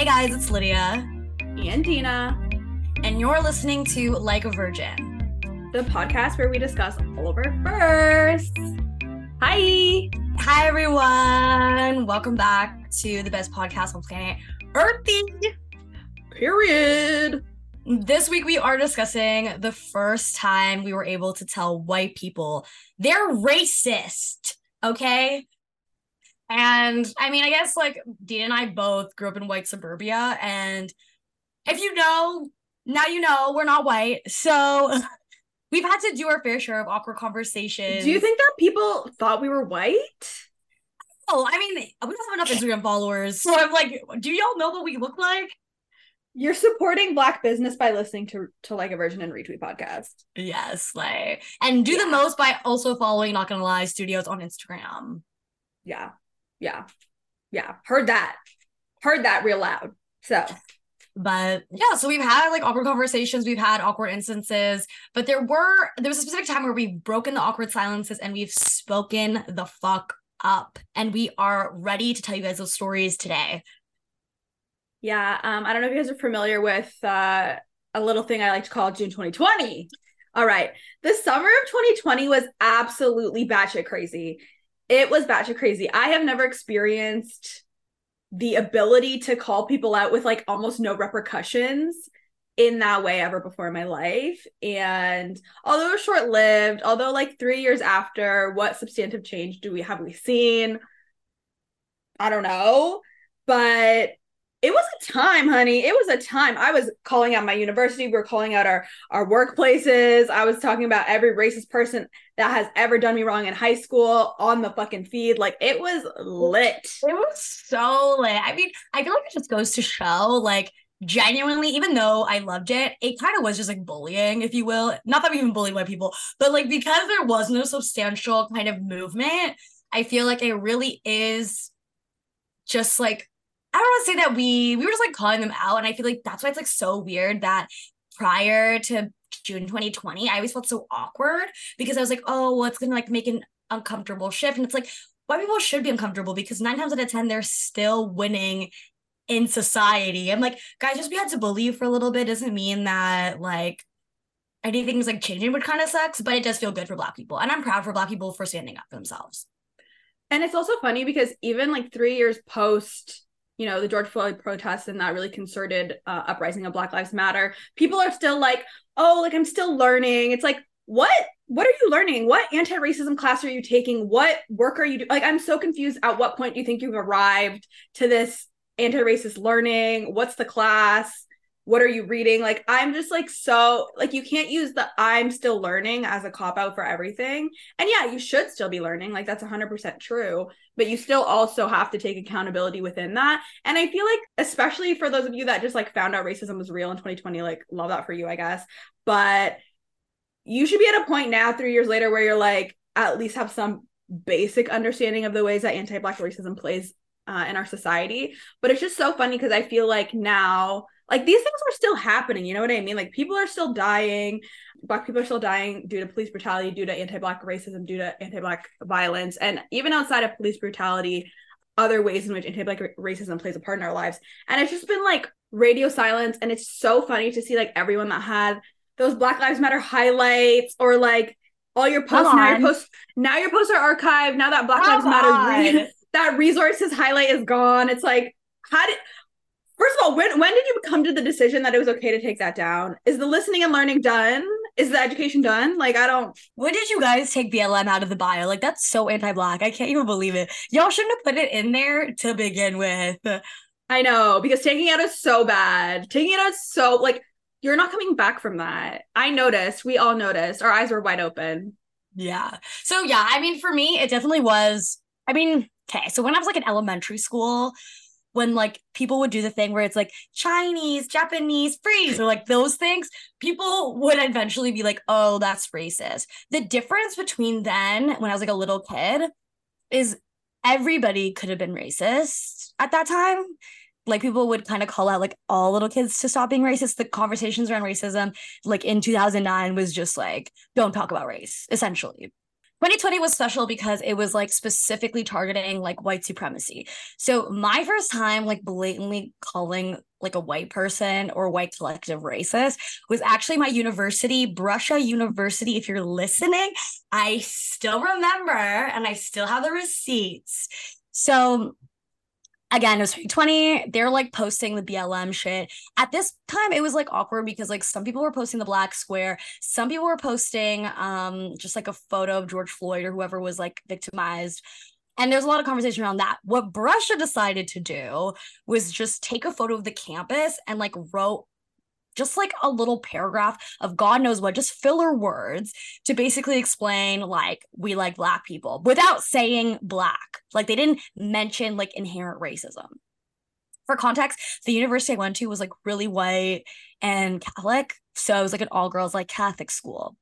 Hey guys, it's Lydia and Dina, and you're listening to Like a Virgin, the podcast where we discuss all of our firsts. Hi everyone, welcome back to the best podcast on planet Earthy. Period. This week we are discussing the first time we were able to tell white people they're racist, okay? And I mean, I guess like Dina and I both grew up in white suburbia, and if you know, now you know we're not white. So we've had to do our fair share of awkward conversations. Do you think that people thought we were white? Oh, I mean, we don't have enough Instagram followers. So I'm like, do y'all know what we look like? You're supporting Black business by listening to Like a Virgin and Retweet podcast. Yes, like, and do the most by also following Not Gonna Lie Studios on Instagram. Yeah. Heard that real loud. So, but yeah, so we've had like awkward conversations. We've had awkward instances, but there was a specific time where we've broken the awkward silences and we've spoken the fuck up, and we are ready to tell you guys those stories today. Yeah. I don't know if you guys are familiar with a little thing I like to call June 2020. All right. The summer of 2020 was absolutely batshit crazy. It was batshit crazy. I have never experienced the ability to call people out with like almost no repercussions in that way ever before in my life. And although it was short-lived, although like 3 years after, what substantive change have we seen? I don't know. But it was a time, honey. It was a time. I was calling out my university. We were calling out our workplaces. I was talking about every racist person that has ever done me wrong in high school on the fucking feed. Like, it was lit. It was so lit. I mean, I feel like it just goes to show, like, genuinely, even though I loved it, it kind of was just like bullying, if you will. Not that we even bullied white people, but like, because there was no substantial kind of movement, I feel like it really is just like, I don't want to say that we were just like calling them out. And I feel like that's why it's like so weird that prior to June 2020, I always felt so awkward because I was like, oh, well, it's going to like make an uncomfortable shift. And it's like, white people should be uncomfortable because 9 times out of 10, they're still winning in society. I'm like, guys, just be had to believe for a little bit doesn't mean that like anything's like changing, which kind of sucks, but it does feel good for Black people. And I'm proud for Black people for standing up for themselves. And it's also funny because even like 3 years post, you know, the George Floyd protests and that really concerted uprising of Black Lives Matter, people are still like, oh, like, I'm still learning. It's like, what are you learning? What anti-racism class are you taking? What work are you doing? Like, I'm so confused. At what point do you think you've arrived to this anti-racist learning? What's the class? What are you reading? Like, I'm just like, so like, you can't use the I'm still learning as a cop out for everything. And yeah, you should still be learning. Like, that's 100% true, but you still also have to take accountability within that. And I feel like, especially for those of you that just like found out racism was real in 2020, like, love that for you, I guess. But you should be at a point now, 3 years later, where you're like, at least have some basic understanding of the ways that anti-Black racism plays in our society. But it's just so funny because I feel like now, like, these things are still happening, you know what I mean? Like, people are still dying. Black people are still dying due to police brutality, due to anti-Black racism, due to anti-Black violence. And even outside of police brutality, other ways in which anti-Black racism plays a part in our lives. And it's just been, like, radio silence. And it's so funny to see, like, everyone that had those Black Lives Matter highlights or, like, all your posts. Now your posts are archived. Now that Black Lives Matter, that resources highlight is gone. It's like, how did... First of all, when did you come to the decision that it was okay to take that down? Is the listening and learning done? Is the education done? Like, I don't... When did you guys take BLM out of the bio? Like, that's so anti-Black. I can't even believe it. Y'all shouldn't have put it in there to begin with. I know, because taking it out is so bad. Taking it out is so... Like, you're not coming back from that. I noticed. We all noticed. Our eyes were wide open. Yeah. So, yeah, I mean, for me, it definitely was... I mean, okay, so when I was, like, in elementary school... when, like, people would do the thing where it's, like, Chinese, Japanese, freeze, or, like, those things, people would eventually be like, oh, that's racist. The difference between then, when I was, like, a little kid, is everybody could have been racist at that time. Like, people would kind of call out, like, all little kids to stop being racist. The conversations around racism, like, in 2009 was just, like, don't talk about race, essentially. 2020 was special because it was like specifically targeting like white supremacy. So my first time like blatantly calling like a white person or white collective racist was actually my university, Brescia University. If you're listening, I still remember and I still have the receipts. So again, it was 2020. They're like posting the BLM shit. At this time, it was like awkward because like some people were posting the black square. Some people were posting just like a photo of George Floyd or whoever was like victimized. And there's a lot of conversation around that. What Brescia decided to do was just take a photo of the campus and like wrote just like a little paragraph of God knows what, just filler words to basically explain like we like black people without saying black. Like they didn't mention like inherent racism. For context, the university I went to was like really white and Catholic. So it was like an all girls like Catholic school.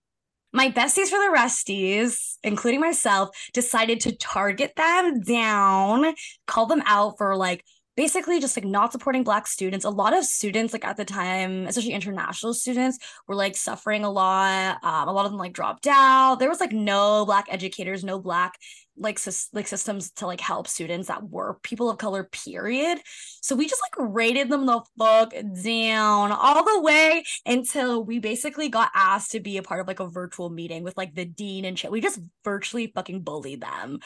My besties for the resties, including myself, decided to target them down, call them out for like basically just like not supporting black students. A lot of students like at the time, especially international students, were like suffering a lot. A lot of them like dropped out. There was like no black educators, no black like systems to like help students that were people of color, period. So we just like rated them the fuck down all the way until we basically got asked to be a part of like a virtual meeting with like the dean and shit. We just virtually fucking bullied them.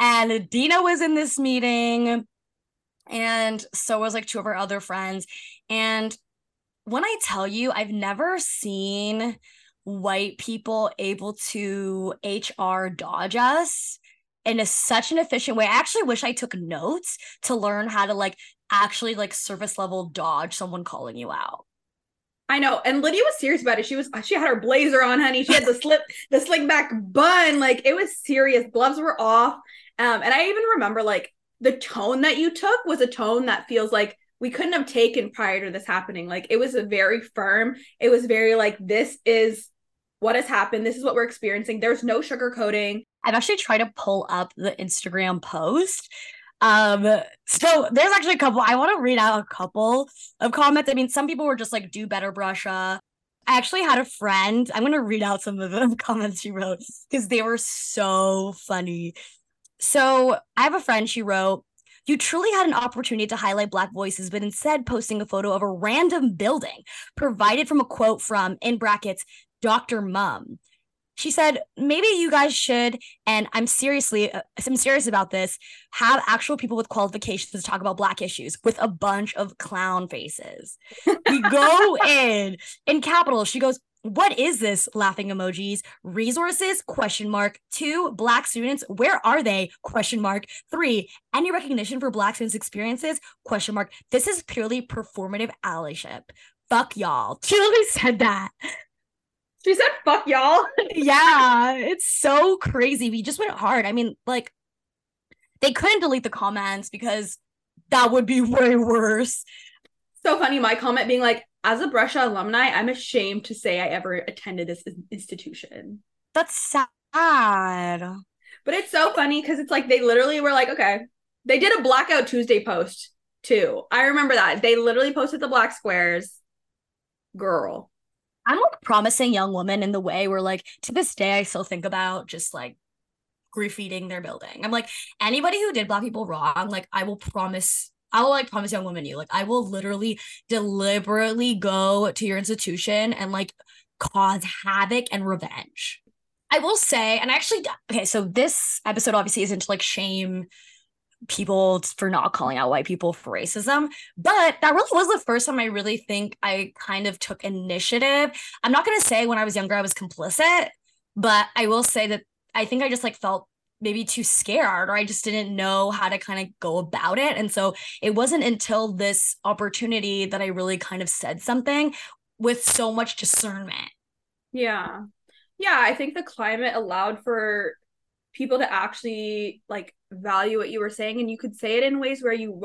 And Dina was in this meeting, and so was like two of our other friends. And when I tell you, I've never seen white people able to HR dodge us in such an efficient way. I actually wish I took notes to learn how to like actually like surface level dodge someone calling you out. I know. And Lydia was serious about it. She had her blazer on, honey. She had the slick back bun. Like it was serious. Gloves were off. And I even remember like the tone that you took was a tone that feels like we couldn't have taken prior to this happening. Like it was a very firm. It was very like, this is what has happened. This is what we're experiencing. There's no sugarcoating. I've actually tried to pull up the Instagram post. So there's actually a couple. I want to read out a couple of comments. I mean, some people were just like, do better, Brescia. I actually had a friend. I'm going to read out some of the comments she wrote because they were so funny. So I have a friend, she wrote, you truly had an opportunity to highlight Black voices, but instead posting a photo of a random building provided from a quote from, in brackets, Dr. Mum. She said, maybe you guys should, and I'm serious about this, have actual people with qualifications to talk about Black issues with a bunch of clown faces. We go in capital, she goes, what is this? Laughing emojis. Resources? Question mark. 2, Black students. Where are they? Question mark. 3, any recognition for Black students' experiences? Question mark. This is purely performative allyship. Fuck y'all. She literally said that. She said fuck y'all? Yeah. It's so crazy. We just went hard. I mean, like, they couldn't delete the comments because that would be way worse. So funny. My comment being like, as a Brescia alumni, I'm ashamed to say I ever attended this institution. That's sad. But it's so funny because it's like they literally were like, okay, they did a Blackout Tuesday post too. I remember that. They literally posted the black squares. Girl. I'm like promising young women in the way where like to this day I still think about just like graffitiing their building. I'm like, anybody who did black people wrong, like I will promise young women, you like, I will literally deliberately go to your institution and like cause havoc and revenge. I will say, and actually, okay, so this episode obviously isn't to like shame people for not calling out white people for racism, but that really was the first time I really think I kind of took initiative. I'm not going to say when I was younger, I was complicit, but I will say that I think I just like felt maybe too scared, or I just didn't know how to kind of go about it. And so it wasn't until this opportunity that I really kind of said something with so much discernment. Yeah. Yeah. I think the climate allowed for people to actually like value what you were saying. And you could say it in ways where you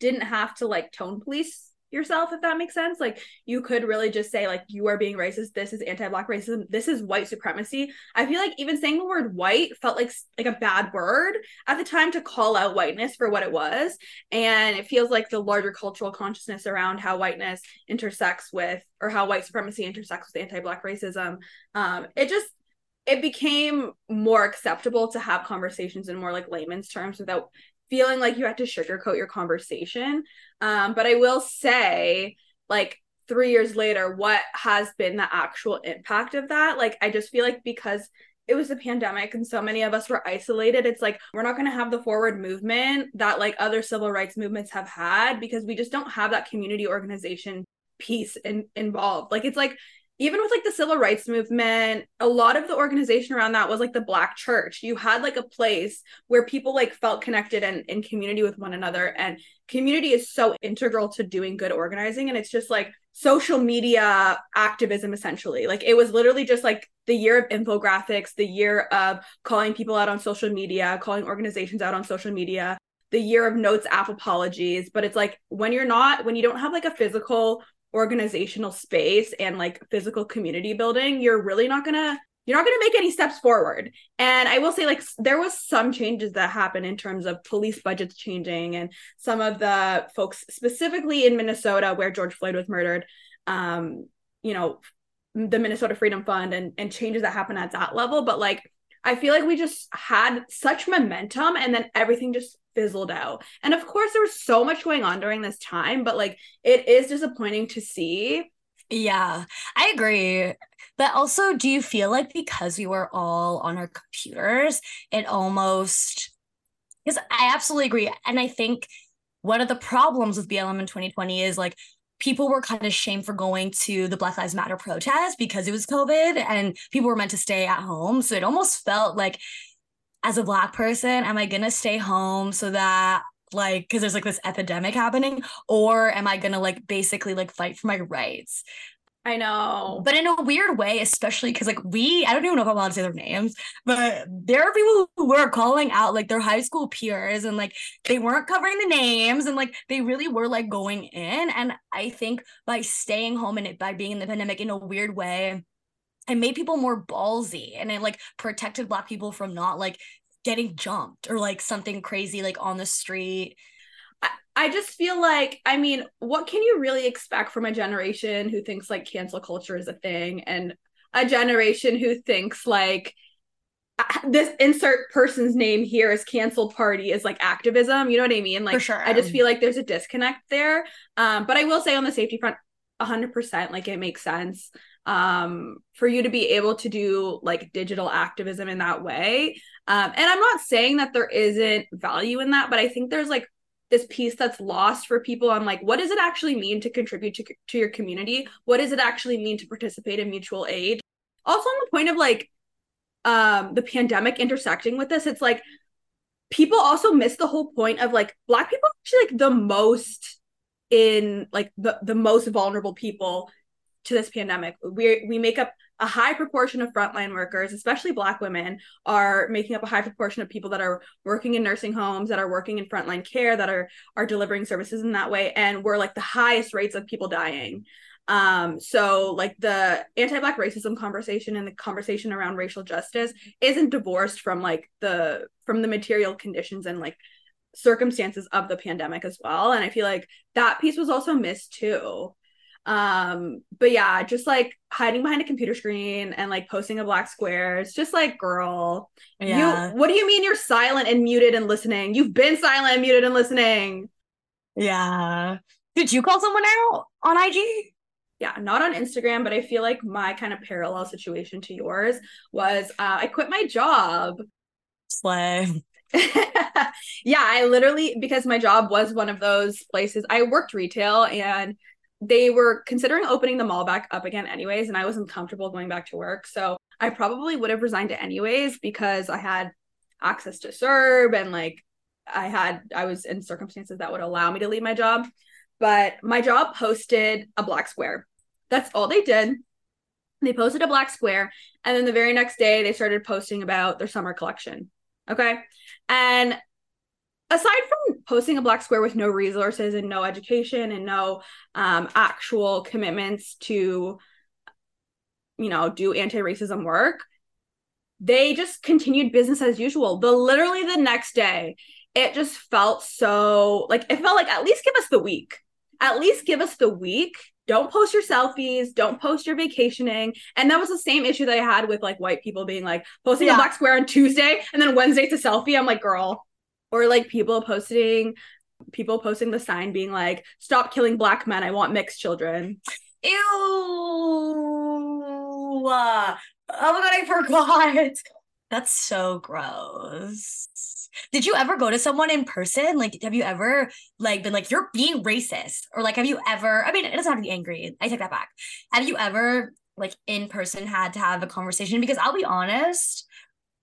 didn't have to like tone police yourself, if that makes sense. Like you could really just say like, you are being racist, this is anti-black racism, this is white supremacy. I feel like even saying the word white felt like a bad word at the time to call out whiteness for what it was. And it feels like the larger cultural consciousness around how whiteness intersects with, or how white supremacy intersects with anti-black racism, it just it became more acceptable to have conversations in more like layman's terms without feeling like you had to sugarcoat your conversation. But I will say, like, 3 years later, what has been the actual impact of that? Like, I just feel like because it was the pandemic and so many of us were isolated, it's like, we're not going to have the forward movement that like other civil rights movements have had, because we just don't have that community organization piece involved. Like, it's like, even with like the civil rights movement, a lot of the organization around that was like the Black church. You had like a place where people like felt connected and in community with one another. And community is so integral to doing good organizing. And it's just like social media activism, essentially. Like, it was literally just like the year of infographics, the year of calling people out on social media, calling organizations out on social media, the year of notes app apologies. But it's like, when you don't have like a physical organizational space and like physical community building, you're not gonna make any steps forward. And I will say, like, there was some changes that happened in terms of police budgets changing, and some of the folks specifically in Minnesota where George Floyd was murdered, the Minnesota Freedom Fund and changes that happened at that level. But like, I feel like we just had such momentum and then everything just fizzled out. And of course there was so much going on during this time, but like, it is disappointing to see. Yeah, I agree. But also, do you feel like because we were all on our computers, because I absolutely agree. And I think one of the problems with BLM in 2020 is like, people were kind of shamed for going to the Black Lives Matter protest because it was COVID and people were meant to stay at home. So it almost felt like, as a Black person, am I going to stay home so that like, because there's like this epidemic happening, or am I going to like basically like fight for my rights? I know. But in a weird way, especially because like I don't even know if I want to say their names, but there are people who were calling out like their high school peers, and like they weren't covering the names, and like they really were like going in. And I think by staying home and by being in the pandemic, in a weird way, it made people more ballsy, and it like protected Black people from not like getting jumped or like something crazy like on the street. I just feel like, I mean, what can you really expect from a generation who thinks like cancel culture is a thing, and a generation who thinks like this insert person's name here is cancel party is like activism? You know what I mean? Like, for sure. I just feel like there's a disconnect there. But I will say, on the safety front, 100%, like, it makes sense for you to be able to do like digital activism in that way. And I'm not saying that there isn't value in that, but I think there's like this piece that's lost for people on like, what does it actually mean to contribute to your community? What does it actually mean to participate in mutual aid? Also, on the point of like the pandemic intersecting with this, it's like, people also miss the whole point of like, Black people are actually like the most the most vulnerable people to this pandemic. We make up a high proportion of frontline workers, especially Black women, are making up a high proportion of people that are working in nursing homes, that are working in frontline care, that are delivering services in that way. And we're like the highest rates of people dying. So like, the anti-Black racism conversation and the conversation around racial justice isn't divorced from like from the material conditions and like circumstances of the pandemic as well. And I feel like that piece was also missed too. But yeah, just like hiding behind a computer screen and like posting a black square, it's just like, girl, yeah. What do you mean you're silent and muted and listening? You've been silent and muted and listening. Yeah. Did you call someone out on IG? Yeah, not on Instagram, but I feel like my kind of parallel situation to yours was I quit my job. Slay. Yeah, I literally, because my job was one of those places, I worked retail, and they were considering opening the mall back up again anyways, and I wasn't comfortable going back to work. So I probably would have resigned it anyways, because I had access to CERB and like I was in circumstances that would allow me to leave my job. But my job posted a black square. That's all they did. They posted a black square, and then the very next day they started posting about their summer collection. Okay. And aside from posting a black square with no resources and no education and no actual commitments to, do anti-racism work, they just continued business as usual. Literally the next day, it just felt so, like, it felt like, at least give us the week. at least give us the week. Don't post your selfies. Don't post your vacationing. And that was the same issue that I had with like white people being like posting a black square on Tuesday and then Wednesday it's a selfie. I'm like, girl. Or like people posting the sign being like, stop killing black men. I want mixed children. Ew. Oh my God, I forgot. That's so gross. Did you ever go to someone in person? Like, have you ever like been like, you're being racist? Or like, have you ever, I mean, it doesn't have to be angry. I take that back. Have you ever like in person had to have a conversation? Because I'll be honest,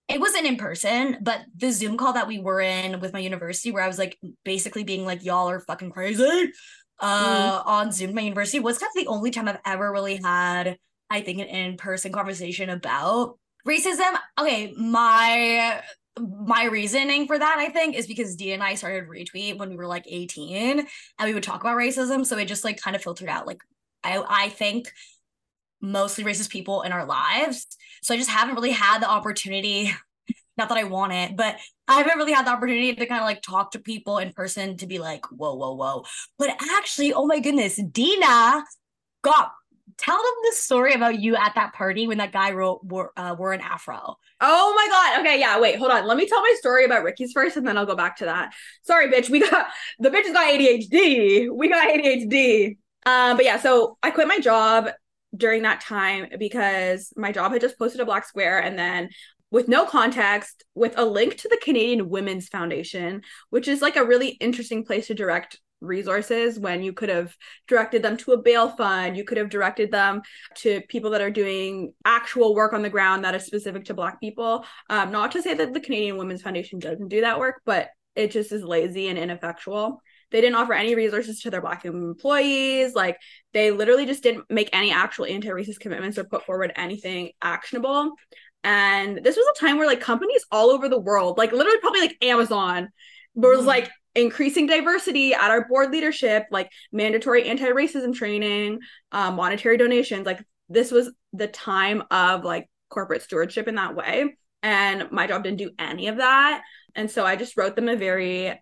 it wasn't in person, but the Zoom call that we were in with my university where I was like basically being like, y'all are fucking crazy on Zoom at my university was kind of the only time I've ever really had, I think, an in-person conversation about racism. Okay, my reasoning for that, I think, is because D and I started Retweet when we were like 18 and we would talk about racism. So it just like kind of filtered out. Like I think mostly racist people in our lives. So I just haven't really had the opportunity, not that I want it, but I haven't really had the opportunity to kind of like talk to people in person to be like, whoa. But actually, oh my goodness, Dina tell them the story about you at that party when that guy wore an afro. Oh my God. Okay, yeah, wait, hold on. Let me tell my story about Ricky's first, and then I'll go back to that. Sorry, bitch. We got ADHD. But yeah, so I quit my job during that time because my job had just posted a black square, and then with no context, with a link to the Canadian Women's Foundation, which is like a really interesting place to direct resources when you could have directed them to a bail fund, you could have directed them to people that are doing actual work on the ground that is specific to Black people. Not to say that the Canadian Women's Foundation doesn't do that work, but it just is lazy and ineffectual. They didn't offer any resources to their Black employees. Like, they literally just didn't make any actual anti-racist commitments or put forward anything actionable. And this was a time where like companies all over the world, like literally probably like Amazon, was like increasing diversity at our board leadership, like mandatory anti-racism training, monetary donations. Like, this was the time of like corporate stewardship in that way. And my job didn't do any of that. And so I just wrote them a very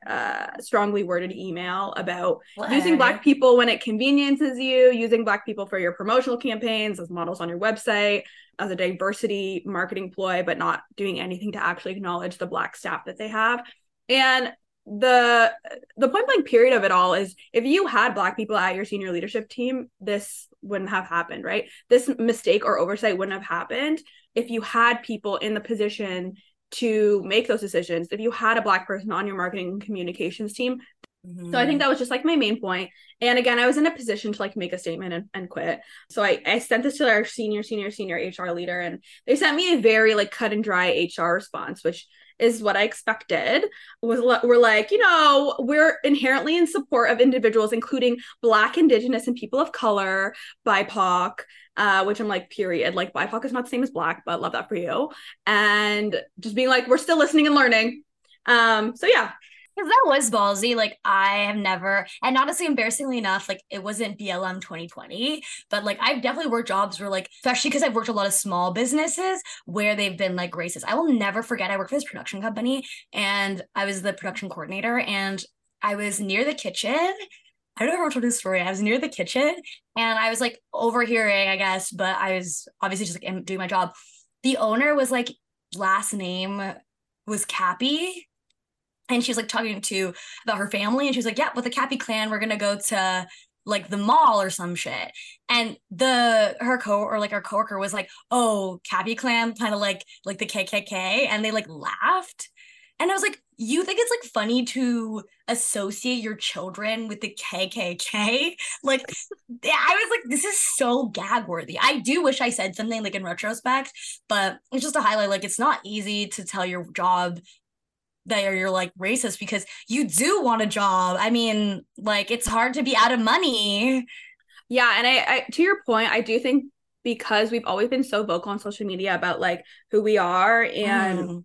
strongly worded email about using Black people when it conveniences you, using Black people for your promotional campaigns, as models on your website, as a diversity marketing ploy, but not doing anything to actually acknowledge the Black staff that they have. And the point blank period of it all is, if you had Black people at your senior leadership team, this wouldn't have happened, right? This mistake or oversight wouldn't have happened if you had people in the position to make those decisions, if you had a Black person on your marketing and communications team. So I think that was just like my main point. And again, I was in a position to like make a statement and quit. So I sent this to our senior HR leader, and they sent me a very like cut and dry HR response, which is what I expected. We're like, you know, we're inherently in support of individuals, including Black, Indigenous, and people of color, BIPOC, which I'm like, period. Like, BIPOC is not the same as Black, but love that for you. And just being like, we're still listening and learning. So yeah. Because that was ballsy. Like, I have never, and honestly, embarrassingly enough, like, it wasn't BLM 2020, but like, I've definitely worked jobs where like, especially because I've worked a lot of small businesses where they've been like racist. I will never forget, I worked for this production company and I was the production coordinator, and I was near the kitchen. I don't know if I told this story. I was near the kitchen and I was like overhearing, I guess, but I was obviously just like doing my job. The owner was like, last name was Cappy. And she was like talking to about her family, and she was like, yeah, with the Cappy clan, we're going to go to like the mall or some shit. And our coworker was like, oh, Cappy clan, kind of like the KKK. And they like laughed. And I was like, you think it's like funny to associate your children with the KKK? Like, I was like, this is so gag worthy. I do wish I said something like in retrospect, but it's just to highlight, like, it's not easy to tell your job that you're like racist, because you do want a job. I mean, like, it's hard to be out of money. Yeah. And I to your point, I do think because we've always been so vocal on social media about like who we are and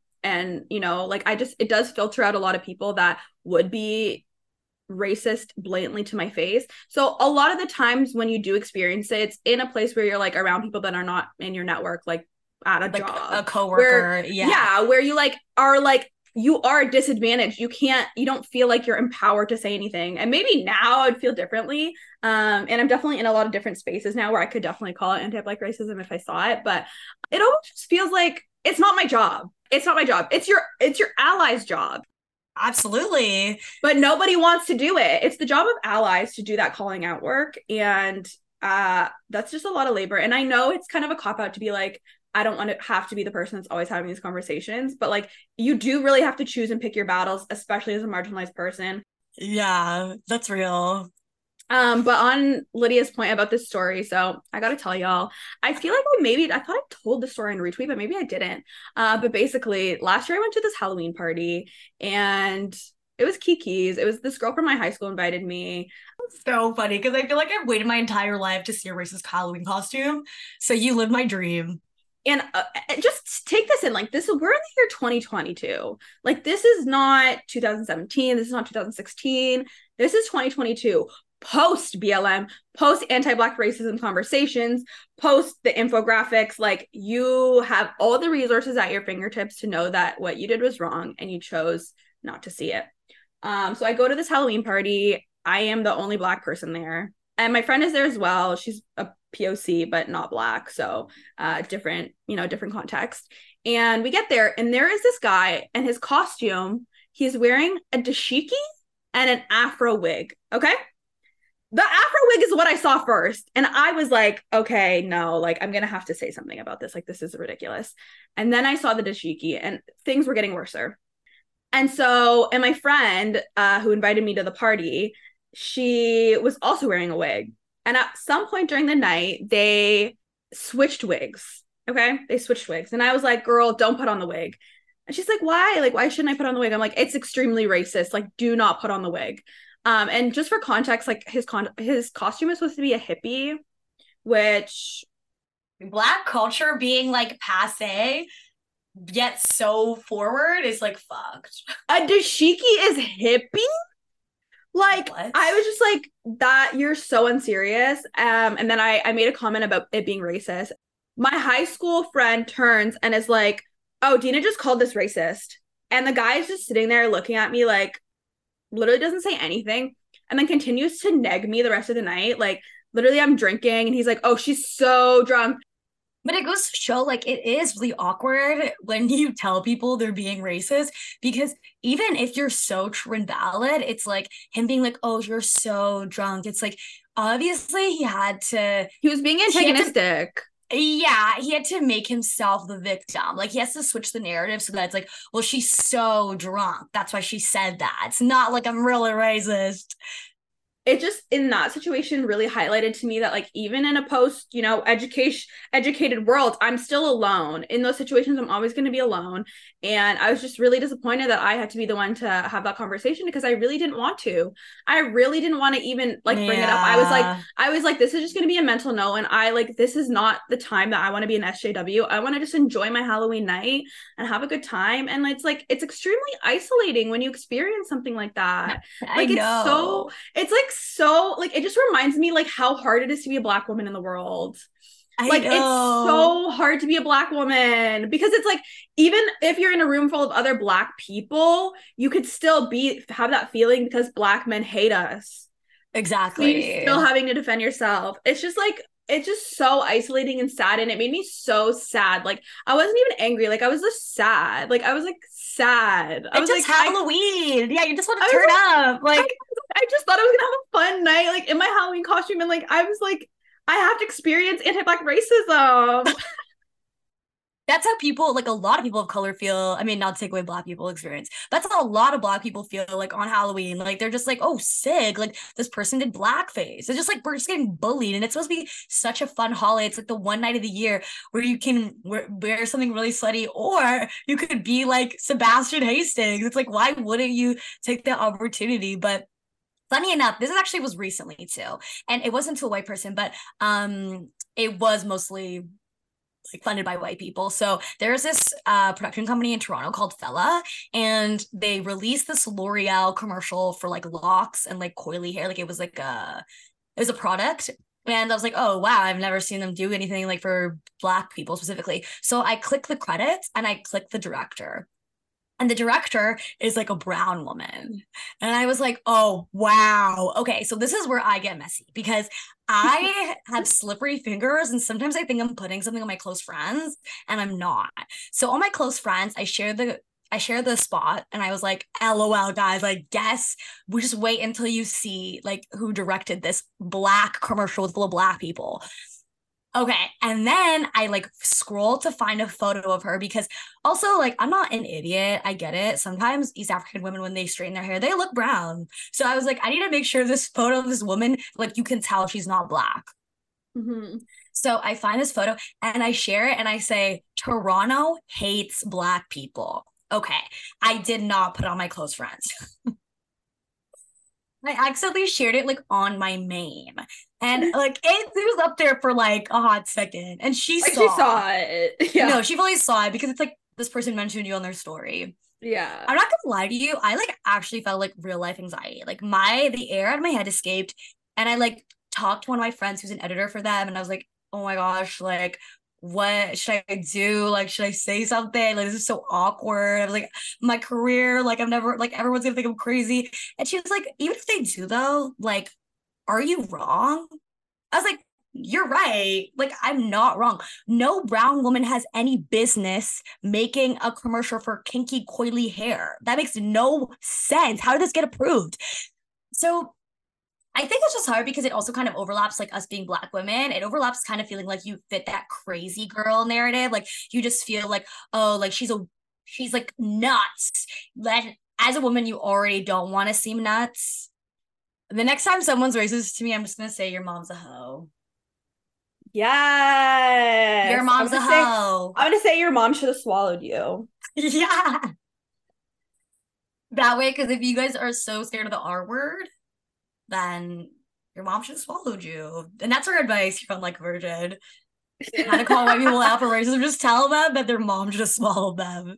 you know, like, it does filter out a lot of people that would be racist blatantly to my face. So a lot of the times when you do experience it, it's in a place where you're like around people that are not in your network, like at a job, a coworker, where you like are like you are disadvantaged. You don't feel like you're empowered to say anything. And maybe now I'd feel differently. And I'm definitely in a lot of different spaces now where I could definitely call it anti-Black racism if I saw it, but it almost just feels like it's not my job. It's not my job. It's your allies' job. Absolutely. But nobody wants to do it. It's the job of allies to do that calling out work. And that's just a lot of labor. And I know it's kind of a cop-out to be like, I don't want to have to be the person that's always having these conversations, but like you do really have to choose and pick your battles, especially as a marginalized person. Yeah, that's real. But on Lydia's point about this story, so I got to tell y'all, I feel like I thought I told the story in retweet, but maybe I didn't. But basically last year I went to this Halloween party and it was Kiki's. It was this girl from my high school invited me. That's so funny because I feel like I've waited my entire life to see a racist Halloween costume. So you live my dream. And just take this in, like this, we're in the year 2022. Like this is not 2017. This is not 2016. This is 2022. Post BLM, post anti-Black racism conversations, post the infographics, like you have all the resources at your fingertips to know that what you did was wrong and you chose not to see it. So I go to this Halloween party. I am the only Black person there. And my friend is there as well. She's a POC, but not Black. So different context. And we get there and there is this guy and his costume, he's wearing a dashiki and an Afro wig. Okay. The Afro wig is what I saw first. And I was like, okay, no, like I'm going to have to say something about this. Like, this is ridiculous. And then I saw the dashiki and things were getting worser. And so, and my friend who invited me to the party, she was also wearing a wig. And at some point during the night, they switched wigs. Okay. They switched wigs. And I was like, girl, don't put on the wig. And she's like, why? Like, why shouldn't I put on the wig? I'm like, it's extremely racist. Like, do not put on the wig. And just for context, like his costume is supposed to be a hippie, which Black culture being like passe, yet so forward is like fucked. A dashiki is hippie? Like, what? I was just like, that you're so unserious. And then I made a comment about it being racist. My high school friend turns and is like, oh, Dina just called this racist. And the guy is just sitting there looking at me like, literally doesn't say anything and then continues to neg me the rest of the night. Like, literally, I'm drinking and he's like, oh, she's so drunk. But it goes to show, like, it is really awkward when you tell people they're being racist, because even if you're so true and valid, it's like him being like, oh, you're so drunk. It's like, obviously he was being antagonistic. He had to make himself the victim. Like, he has to switch the narrative so that it's like, well, she's so drunk. That's why she said that. It's not like I'm really racist. It just, in that situation, really highlighted to me that, like, even in a post, educated world, I'm still alone. In those situations, I'm always going to be alone. And I was just really disappointed that I had to be the one to have that conversation because I really didn't want to. I really didn't want to even, like, bring it up. I was like, this is just going to be a mental note. And this is not the time that I want to be an SJW. I want to just enjoy my Halloween night and have a good time. And it's like, it's extremely isolating when you experience something like that. Like, it just reminds me like how hard it is to be a Black woman in the world. It's so hard to be a Black woman because it's like, even if you're in a room full of other Black people, you could still have that feeling because Black men hate us. Exactly. So you're still having to defend yourself. It's just like, it's just so isolating and sad. And it made me so sad. Like, I wasn't even angry. Like, I was just sad. Like, I was like sad. Halloween. You just want to turn up. Like, I just thought I was going to have a fun night, like, in my Halloween costume. And, like, I was like, I have to experience anti-Black racism. That's how people, like, a lot of people of color feel. I mean, not to take away Black people experience. That's how a lot of Black people feel, like, on Halloween. Like, they're just like, oh, sick. Like, this person did blackface. It's just like, we're just getting bullied. And it's supposed to be such a fun holiday. It's like the one night of the year where you can wear something really slutty, or you could be like Sebastian Hastings. It's like, why wouldn't you take that opportunity? But funny enough, this actually was recently too, and it wasn't to a white person, but it was mostly like funded by white people. So there's this production company in Toronto called Fella, and they released this L'Oreal commercial for like locks and like coily hair. Like, it was a product. And I was like, oh, wow, I've never seen them do anything like for Black people specifically. So I clicked the credits and I clicked the director. And the director is like a brown woman. And I was like, oh, wow. Okay, so this is where I get messy because I have slippery fingers and sometimes I think I'm putting something on my close friends and I'm not. So on my close friends, I share the spot and I was like, LOL guys, I guess we just wait until you see like who directed this black commercial full of black people. Okay. And then I like scroll to find a photo of her because also like, I'm not an idiot. I get it. Sometimes East African women, when they straighten their hair, they look brown. So I was like, I need to make sure this photo of this woman, like you can tell she's not black. Mm-hmm. So I find this photo and I share it and I say, Toronto hates black people. Okay. I did not put on my close friends. I accidentally shared it like on my meme and like it was up there for like a hot second and she saw it. Yeah. No, she fully saw it because it's like this person mentioned you on their story. Yeah. I'm not gonna lie to you. I like actually felt like real life anxiety. Like the air out of my head escaped and I like talked to one of my friends who's an editor for them and I was like, oh my gosh, like what should I do? Like, should I say something? Like, this is so awkward. I was like, my career, like, I'm never, like, everyone's gonna think I'm crazy. And she was like, even if they do though, like, are you wrong? I was like, you're right. Like, I'm not wrong. No brown woman has any business making a commercial for kinky, coily hair. That makes no sense. How did this get approved? So I think it's just hard because it also kind of overlaps like us being black women. It overlaps kind of feeling like you fit that crazy girl narrative. Like you just feel like, oh, like she's like nuts. Then as a woman, you already don't want to seem nuts. The next time someone's racist to me, I'm just going to say your mom's a hoe. Yes. Your mom's a hoe. I'm going to say your mom should have swallowed you. Yeah. That way, because if you guys are so scared of the R word, then your mom should have swallowed you. And that's our advice from Like a Virgin. How to call white people out for racism. Just tell them that their mom should have swallowed them.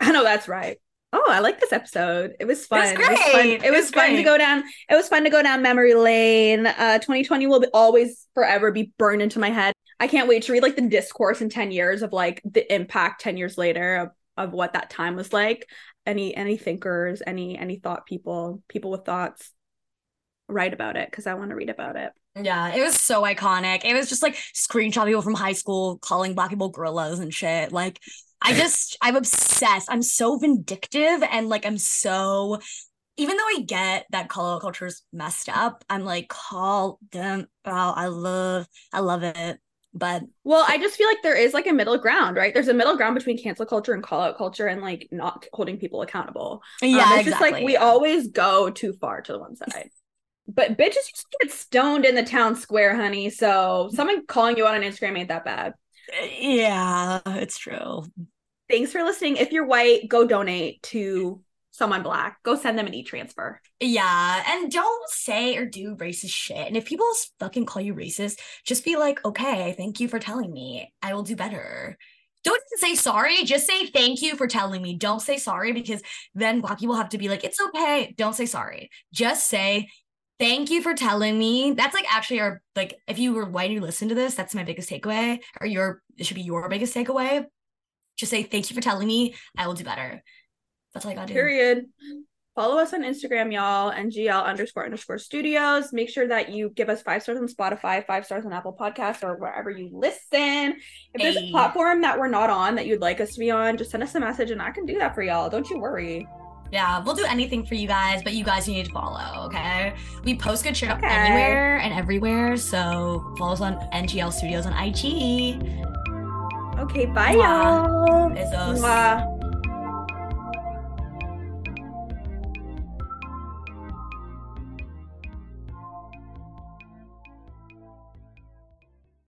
I know that's right. Oh, I like this episode. It was fun. It was great. It was fun to go down memory lane. 2020 will always forever be burned into my head. I can't wait to read like the discourse in 10 years of like the impact 10 years later of what that time was like. Any thinkers, any thought people with thoughts. Write about it because I want to read about it. Yeah, it was so iconic. It was just like screenshot people from high school calling black people gorillas and shit. Like I'm obsessed. I'm so vindictive and like even though I get that color culture's messed up, I'm like, call them out. I love it. But well, I just feel like there is like a middle ground, right? There's a middle ground between cancel culture and call out culture and like not holding people accountable. Yeah, it's exactly. Just like we always go too far to the one side. But bitches used to get stoned in the town square, honey. So someone calling you out on Instagram ain't that bad. Yeah, it's true. Thanks for listening. If you're white, go donate to someone black. Go send them an e-transfer. Yeah, and don't say or do racist shit. And if people fucking call you racist, just be like, okay, thank you for telling me. I will do better. Don't even say sorry. Just say thank you for telling me. Don't say sorry because then black people have to be like, it's okay. Don't say sorry. Just say thank you for telling me. That's like actually our, like if you were white and you listen to this, that's my biggest takeaway, or it should be your biggest takeaway. Just say thank you for telling me. I will do better. That's all I gotta do. Follow us on Instagram, y'all, and GL__studios. Make sure that you give us 5 stars on Spotify, 5 stars on Apple Podcasts, or wherever you listen. If there's a platform that we're not on that you'd like us to be on, just send us a message and I can do that for y'all. Don't you worry. Yeah, we'll do anything for you guys, but you guys need to follow, okay? We post good shit up anywhere and everywhere, so follow us on NGL Studios on IG. Okay, bye, y'all. Mwah.